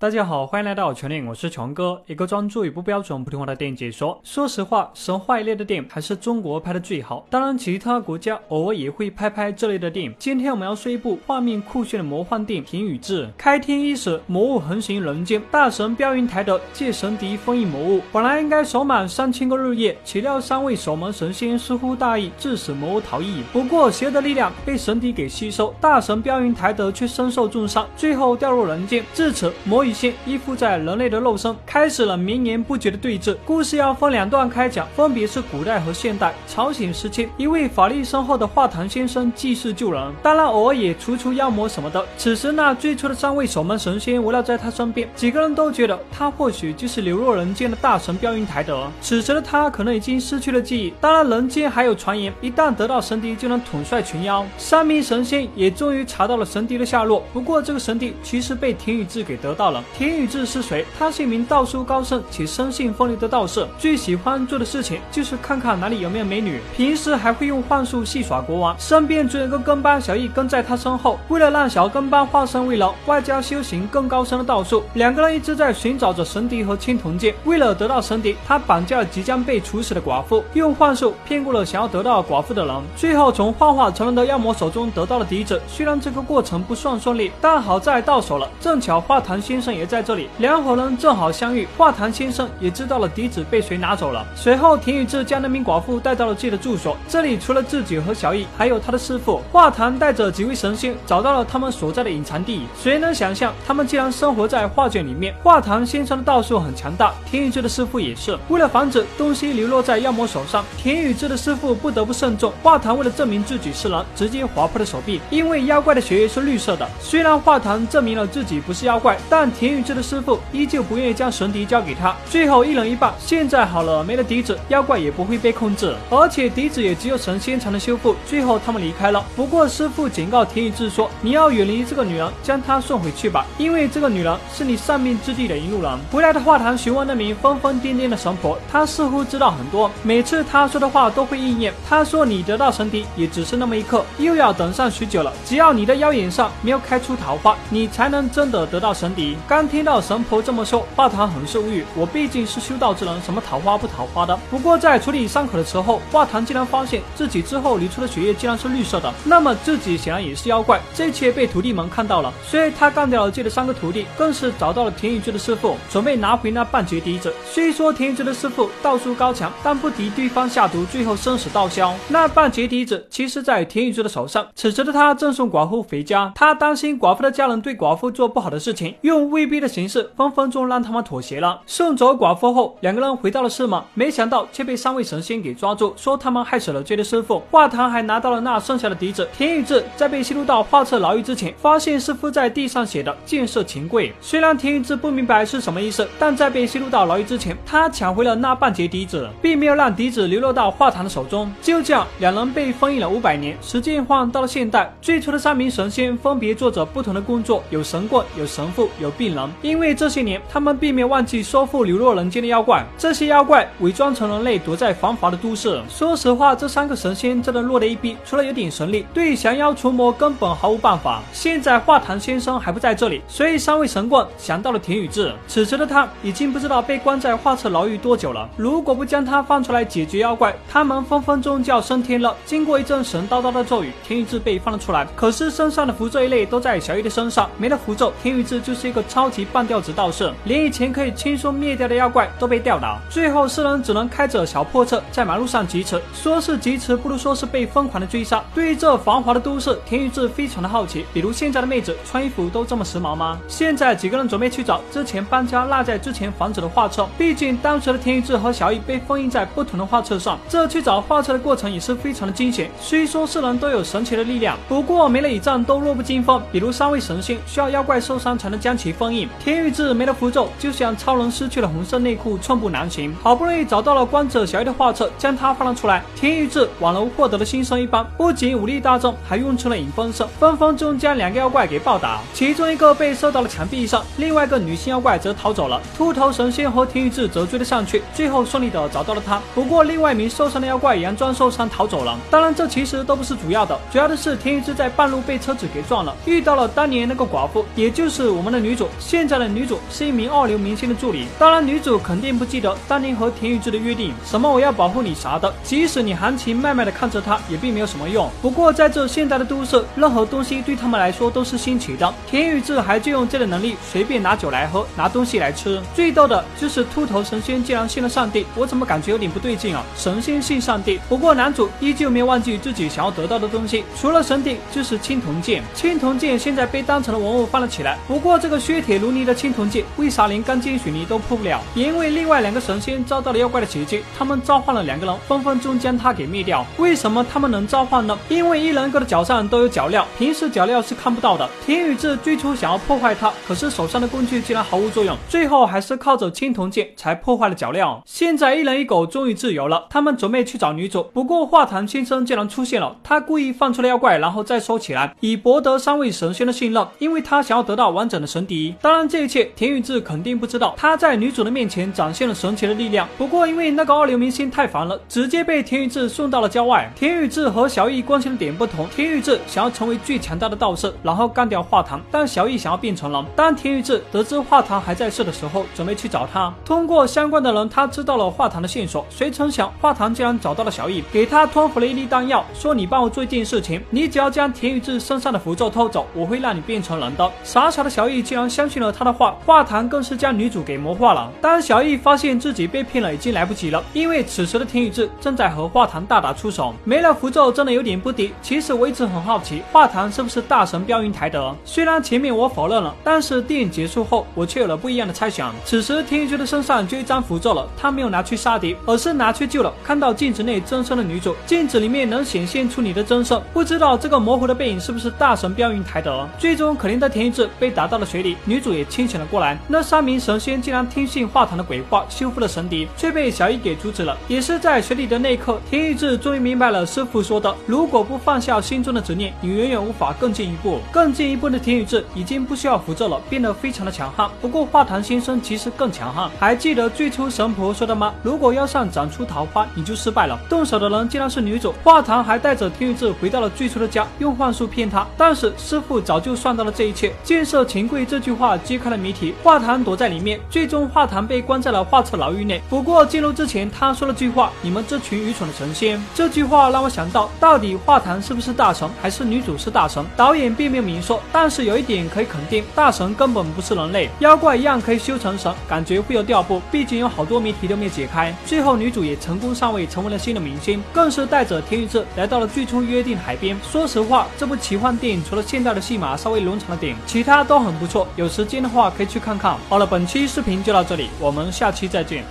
大家好，欢迎来到我群里，我是强哥，一个专注于不标准普通话的电影解说。说实话，神话一类的电影还是中国拍的最好，当然其他国家偶尔也会拍这类的电影。今天我们要说一部画面酷炫的魔幻电影《平与志》。开天伊始，魔物横行人间，大神飙云台的借神敌封印魔物，本来应该守满3000个日夜，岂料三位守门神仙疏忽大意，致使魔物逃逸。不过邪的力量被神敌给吸收，大神飙云台的却身受重伤，最后掉入人间。至此，魔与依附在人类的肉身，开始了绵延不绝的对峙。故事要分两段开讲，分别是古代和现代。朝鲜时期，一位法力深厚的画坛先生济世救人，当然偶尔也除妖魔什么的。此时呢，最初的3位守门神仙围绕在他身边，几个人都觉得他或许就是流落人间的大神飙云台德。此时的他可能已经失去了记忆，当然人间还有传言，一旦得到神敌就能统帅群妖。3名神仙也终于查到了神敌的下落，不过这个神敌其实被田宇智给得到了。田宇智是谁？他是一名道术高深且生性风流的道士，最喜欢做的事情就是看看哪里有没有美女，平时还会用幻术戏耍国王。身边只有一个跟班小易跟在他身后，为了让小跟班化身为人，外加修行更高深的道术，两个人一直在寻找着神敌和青铜剑。为了得到神敌，他绑架了即将被处死的寡妇，用幻术骗过了想要得到寡妇的人，最后从幻化成人的妖魔手中得到了笛子。虽然这个过程不算顺利，但好在到手了。正巧华堂先生也在这里，两伙人正好相遇，华堂先生也知道了笛子被谁拿走了。随后田宇智将那名寡妇带到了自己的住所，这里除了自己和小易，还有他的师父。华堂带着几位神仙找到了他们所在的隐藏地，谁能想象他们竟然生活在画卷里面。华堂先生的道术很强大，田宇智的师父也是，为了防止东西流落在妖魔手上，田宇智的师父不得不慎重。华堂为了证明自己是人，直接划破了手臂，因为妖怪的血液是绿色的。虽然华堂证明了自己不是妖怪，但田宇智的师父依旧不愿意将神敌交给他，最后一人一半。现在好了，没了笛子，妖怪也不会被控制，而且笛子也只有神仙才能修复。最后他们离开了，不过师父警告田宇智说，你要远离这个女人，将她送回去吧，因为这个女人是你上面之地的引路人。回来的华堂询问那名疯疯癫癫的神婆，她似乎知道很多，每次她说的话都会应验。她说你得到神敌也只是那么一刻，又要等上许久了，只要你的妖眼上没有开出桃花，你才能真的得到神敌。刚听到神婆这么说，华堂很是无语，我毕竟是修道之人，什么桃花不桃花的。不过在处理伤口的时候，华堂竟然发现自己之后流出的血液竟然是绿色的，那么自己显然也是妖怪。这一切被徒弟们看到了，所以他干掉了自己的3个徒弟，更是找到了田宇智的师父，准备拿回那半截笛子。虽说田宇智的师父道术高强，但不敌对方下毒，最后生死道消。那半截笛子其实在田宇智的手上，此时的他正送寡妇回家，他担心寡妇的家人对寡妇做不好的事情，用威逼的形式分分钟让他们妥协了。送走寡妇后，两个人回到了市门，没想到却被3位神仙给抓住，说他们害死了自己的师父。华堂还拿到了那剩下的笛子。田宇智在被吸入到画册牢狱之前，发现师父在地上写的建设秦桧，虽然田宇智不明白是什么意思，但在被吸入到牢狱之前，他抢回了那半截笛子，并没有让笛子流落到华堂的手中。就这样，两人被封印了500年。时间换到了现代，最初的3名神仙分别做着不同的工作，有神棍，有神父，有病人。因为这些年他们并没有忘记收复流落人间的妖怪，这些妖怪伪装成人类躲在繁华的都市。说实话，这3个神仙真的弱了一逼，除了有点神力，对降妖除魔根本毫无办法。现在华堂先生还不在这里，所以3位神棍想到了田宇智。此时的他已经不知道被关在画册牢狱多久了，如果不将他放出来解决妖怪，他们分分钟就要升天了。经过一阵神叨叨的咒语，田宇智被放了出来，可是身上的符咒一类都在小易的身上，没了符咒，田宇智就是一个超级半吊子道士，连以前可以轻松灭掉的妖怪都被吊打。最后4人只能开着小破车在马路上疾驰，说是疾驰不如说是被疯狂的追杀。对于这繁华的都市，田宇智非常的好奇，比如现在的妹子穿衣服都这么时髦吗？现在几个人准备去找之前搬家落在之前房子的画册，毕竟当时的田宇智和小易被封印在不同的画册上，这去找画册的过程也是非常的惊险。虽说4人都有神奇的力量，不过没了倚仗都弱不禁风，比如3位神仙需要妖怪受伤才能将其封印，田宇智没了符咒，就像超人失去了红色内裤，寸步难行。好不容易找到了关着小易的画册，将他放了出来。田宇智宛如获得了新生一般，不仅武力大增，还用出了影分身，分分钟将2个妖怪给暴打，其中一个被射到了墙壁上，另外一个女性妖怪则逃走了。秃头神仙和田宇智则追了上去，最后顺利的找到了他。不过另外一名受伤的妖怪佯装受伤逃走了。当然这其实都不是主要的，主要的是田宇智在半路被车子给撞了，遇到了当年那个寡妇，也就是我们的女主。现在的女主是一名二流明星的助理。当然，女主肯定不记得当年和田雨之的约定，什么我要保护你啥的。即使你含情脉脉的看着她，也并没有什么用。不过在这现代的都市，任何东西对他们来说都是新奇的。田雨之还就用这类能力随便拿酒来喝，拿东西来吃。最逗的就是秃头神仙竟然信了上帝，我怎么感觉有点不对劲啊？神仙信上帝。不过男主依旧没有忘记自己想要得到的东西，除了神帝就是青铜剑。青铜剑现在被当成了文物放了起来。不过这个削铁如泥的青铜剑为啥连钢筋水泥都破不了？也因为另外两个神仙遭到了妖怪的袭击，他们召唤了两个人，分分钟将他给灭掉。为什么他们能召唤呢？因为一人个的脚上都有脚镣，平时脚镣是看不到的。田宇智最初想要破坏它，可是手上的工具竟然毫无作用，最后还是靠着青铜剑才破坏了脚镣。现在一人一狗终于自由了，他们准备去找女主。不过画坛先生竟然出现了，他故意放出了妖怪，然后再收起来，以博得三位神仙的信任，因为他想要得到完整的神笛。当然这一切田宇智肯定不知道，他在女主的面前展现了神奇的力量。不过因为那个二流明星太烦了，直接被田宇智送到了郊外。田宇智和小艺关心的点不同，田宇智想要成为最强大的道士，然后干掉画堂，但小艺想要变成人。当田宇智得知画堂还在世的时候，准备去找他。通过相关的人，他知道了画堂的线索。谁曾想画堂竟然找到了小艺，给他托付了一粒丹药，说你帮我做一件事情，你只要将田宇智身上的符咒偷走，我会让你变成人的。傻傻的小艺竟然相信了他的话，画堂更是将女主给魔化了。当小艺发现自己被骗了，已经来不及了，因为此时的田宇智正在和画堂大打出手。没了符咒真的有点不敌。其实我一直很好奇，画堂是不是大神标云台的？虽然前面我否认了，但是电影结束后我却有了不一样的猜想。此时田宇智的身上就一张符咒了，他没有拿去杀敌，而是拿去救了看到镜子内真身的女主。镜子里面能显现出你的真身，不知道这个模糊的背影是不是大神标云台的？最终可怜的田宇智被打到了水里，女主也清醒了过来。那三名神仙竟然听信画堂的鬼话，修复了神笛，却被小艺给阻止了。也是在水里的那一刻，田宇智终于明白了师父说的，如果不放下心中的执念，你永远无法更进一步。更进一步的田宇智已经不需要符咒了，变得非常的强悍。不过画堂先生其实更强悍，还记得最初神婆说的吗？如果腰上长出桃花，你就失败了。动手的人竟然是女主。画堂还带着田宇智回到了最初的家，用幻术骗他。但是师父早就算到了这一切，建设秦桧这句话揭开了谜题。画堂躲在里面，最终画堂被关在了画册牢狱内。不过进入之前他说了句话，你们这群愚蠢的神仙。这句话让我想到底画堂是不是大神，还是女主是大神？导演并没有明说，但是有一点可以肯定，大神根本不是人类，妖怪一样可以修成神，感觉会有调步。毕竟有好多谜题都没解开。最后女主也成功上位，成为了新的明星，更是带着田宇智来到了最初约定海边。说实话，这部奇幻电影除了现代的戏码稍微冗长了点，其他都很不错，有时间的话可以去看看。好了，本期视频就到这里，我们下期再见。